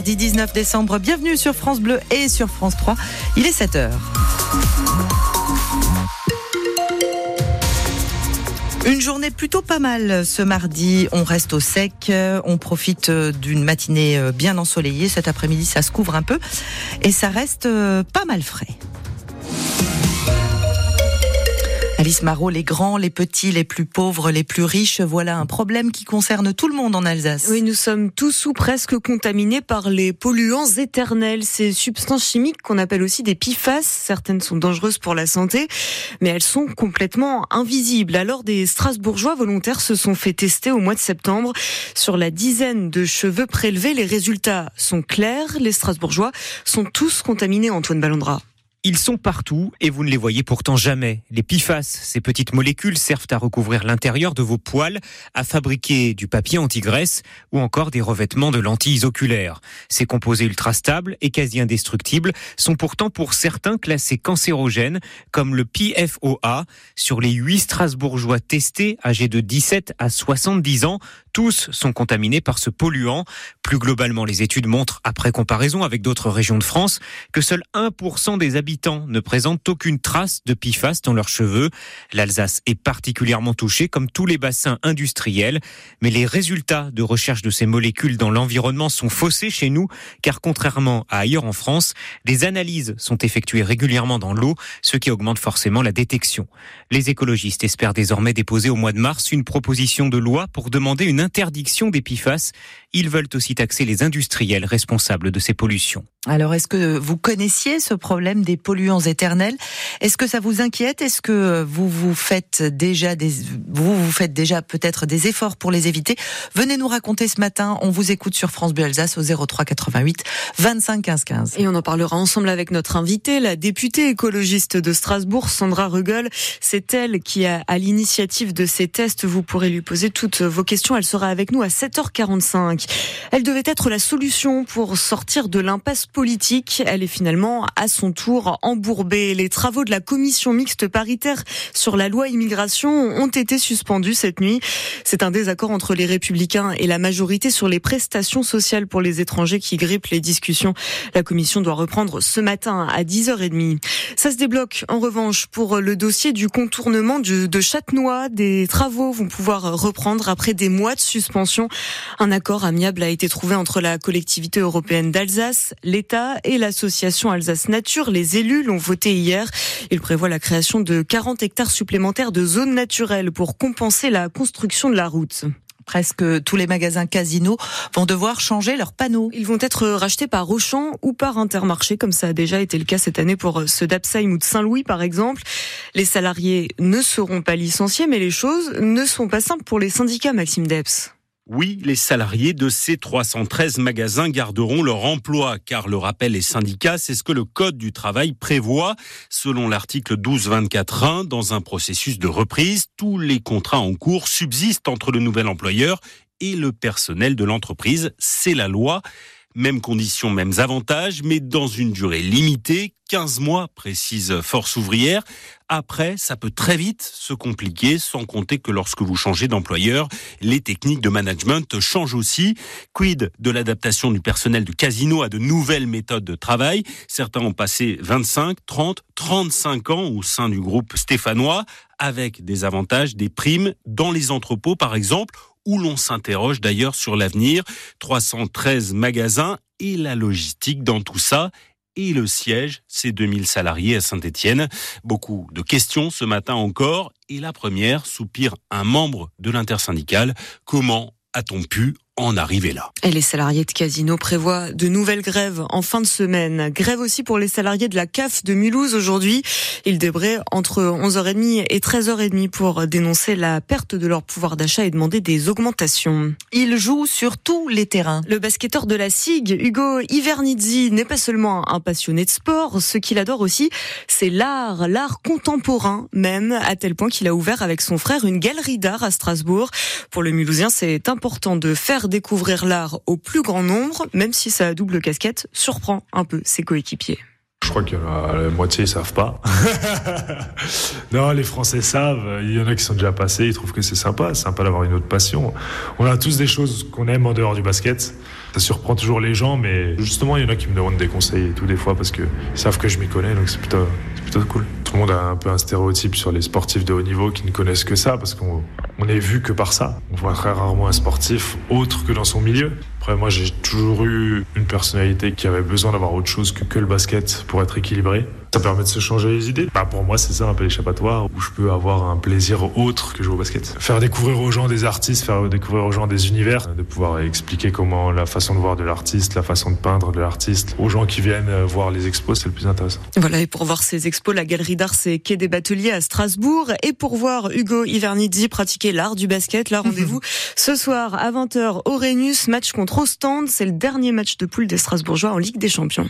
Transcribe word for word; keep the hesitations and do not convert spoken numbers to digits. mardi dix-neuf décembre. Bienvenue sur France Bleu et sur France trois. Il est sept heures. Une journée plutôt pas mal ce mardi, on reste au sec, on profite d'une matinée bien ensoleillée, cet après-midi ça se couvre un peu et ça reste pas mal frais. Alice Marot, les grands, les petits, les plus pauvres, les plus riches, voilà un problème qui concerne tout le monde en Alsace. Oui, nous sommes tous ou presque contaminés par les polluants éternels, ces substances chimiques qu'on appelle aussi des P F A S. Certaines sont dangereuses pour la santé, mais elles sont complètement invisibles. Alors des Strasbourgeois volontaires se sont fait tester au mois de septembre. Sur la dizaine de cheveux prélevés, les résultats sont clairs. Les Strasbourgeois sont tous contaminés, Antoine Ballondra. Ils sont partout et vous ne les voyez pourtant jamais. Les P F A S, ces petites molécules, servent à recouvrir l'intérieur de vos poils, à fabriquer du papier anti-graisse ou encore des revêtements de lentilles oculaires. Ces composés ultra stables et quasi indestructibles sont pourtant pour certains classés cancérogènes, comme le P F O A. Sur les huit Strasbourgeois testés, âgés de dix-sept à soixante-dix ans, tous sont contaminés par ce polluant. Plus globalement, les études montrent, après comparaison avec d'autres régions de France, que seul un pour cent des habitants ne présentent aucune trace de P F A S dans leurs cheveux. L'Alsace est particulièrement touchée, comme tous les bassins industriels. Mais les résultats de recherche de ces molécules dans l'environnement sont faussés chez nous, car contrairement à ailleurs en France, des analyses sont effectuées régulièrement dans l'eau, ce qui augmente forcément la détection. Les écologistes espèrent désormais déposer au mois de mars une proposition de loi pour demander une interdiction des P F A S. Ils veulent aussi taxer les industriels responsables de ces pollutions. Alors, est-ce que vous connaissiez ce problème des polluants éternels? Est-ce que ça vous inquiète? Est-ce que vous vous faites déjà des, vous vous faites déjà peut-être des efforts pour les éviter? Venez nous raconter ce matin. On vous écoute sur France Bleu Alsace au zéro trois quatre-vingt-huit vingt-cinq quinze quinze. Et on en parlera ensemble avec notre invitée, la députée écologiste de Strasbourg, Sandra Ruegel. C'est elle qui a à l'initiative de ces tests. Vous pourrez lui poser toutes vos questions. Elle sera avec nous à sept heures quarante-cinq. Elle devait être la solution pour sortir de l'impasse politique. Elle est finalement à son tour embourbée. Les travaux de la commission mixte paritaire sur la loi immigration ont été suspendus cette nuit. C'est un désaccord entre les Républicains et la majorité sur les prestations sociales pour les étrangers qui grippe les discussions. La commission doit reprendre ce matin à dix heures trente. Ça se débloque en revanche pour le dossier du contournement du, de Châtenois. Des travaux vont pouvoir reprendre après des mois de suspension. Un accord amiable a été trouvé entre la collectivité européenne d'Alsace, l'État et l'association Alsace Nature. Les élus l'ont voté hier. Il prévoit la création de quarante hectares supplémentaires de zones naturelles pour compenser la construction de la route. Presque tous les magasins casinos vont devoir changer leurs panneaux. Ils vont être rachetés par Auchan ou par Intermarché, comme ça a déjà été le cas cette année pour ceux d'Apsheim ou de Saint-Louis, par exemple. Les salariés ne seront pas licenciés, mais les choses ne sont pas simples pour les syndicats, Maxime Depps. Oui, les salariés de ces trois cent treize magasins garderont leur emploi, car le rappel est syndicat, c'est ce que le Code du travail prévoit. Selon l'article douze vingt-quatre un, dans un processus de reprise, tous les contrats en cours subsistent entre le nouvel employeur et le personnel de l'entreprise. C'est la loi. Mêmes conditions, mêmes avantages, mais dans une durée limitée, quinze mois, précise Force Ouvrière. Après, ça peut très vite se compliquer, sans compter que lorsque vous changez d'employeur, les techniques de management changent aussi. Quid de l'adaptation du personnel de casino à de nouvelles méthodes de travail? Certains ont passé vingt-cinq, trente, trente-cinq ans au sein du groupe stéphanois, avec des avantages, des primes dans les entrepôts par exemple, où l'on s'interroge d'ailleurs sur l'avenir. trois cent treize magasins et la logistique dans tout ça, et le siège, c'est deux mille salariés à Saint-Etienne. Beaucoup de questions ce matin encore, et la première, soupire un membre de l'intersyndicale, comment a-t-on pu en arriver là? Et les salariés de Casino prévoient de nouvelles grèves en fin de semaine. Grève aussi pour les salariés de la C A F de Mulhouse aujourd'hui. Ils débraient entre onze heures trente et treize heures trente pour dénoncer la perte de leur pouvoir d'achat et demander des augmentations. Ils jouent sur tous les terrains. Le basketteur de la S I G, Hugo Ivernizzi, n'est pas seulement un passionné de sport. Ce qu'il adore aussi, c'est l'art, l'art contemporain même, à tel point qu'il a ouvert avec son frère une galerie d'art à Strasbourg. Pour le Mulhousien, c'est important de faire découvrir l'art au plus grand nombre, même si sa double casquette surprend un peu ses coéquipiers. Je crois que la, la moitié, ils savent pas. Non, les Français savent. Il y en a qui sont déjà passés. Ils trouvent que c'est sympa. C'est sympa d'avoir une autre passion. On a tous des choses qu'on aime en dehors du basket. Ça surprend toujours les gens, mais justement, il y en a qui me demandent des conseils et tout des fois parce qu'ils savent que je m'y connais, donc c'est plutôt, c'est plutôt cool. Tout le monde a un peu un stéréotype sur les sportifs de haut niveau qui ne connaissent que ça parce qu'on on est vu que par ça. On voit très rarement un sportif autre que dans son milieu. Après, moi, j'ai toujours eu une personnalité qui avait besoin d'avoir autre chose que, que le basket pour être équilibré. Ça permet de se changer les idées. Bah, pour moi, c'est ça un peu l'échappatoire où je peux avoir un plaisir autre que jouer au basket. Faire découvrir aux gens des artistes, faire découvrir aux gens des univers, de pouvoir expliquer comment la façon de voir de l'artiste, la façon de peindre de l'artiste, aux gens qui viennent voir les expos, c'est le plus intéressant. Voilà, et pour voir ces expos, la galerie d'art, c'est Quai des Bâteliers à Strasbourg. Et pour voir Hugo Ivernizzi pratiquer l'art du basket, là, rendez-vous ce soir à vingt heures au Rénus, match contre Ostende. C'est le dernier match de poule des Strasbourgeois en Ligue des Champions.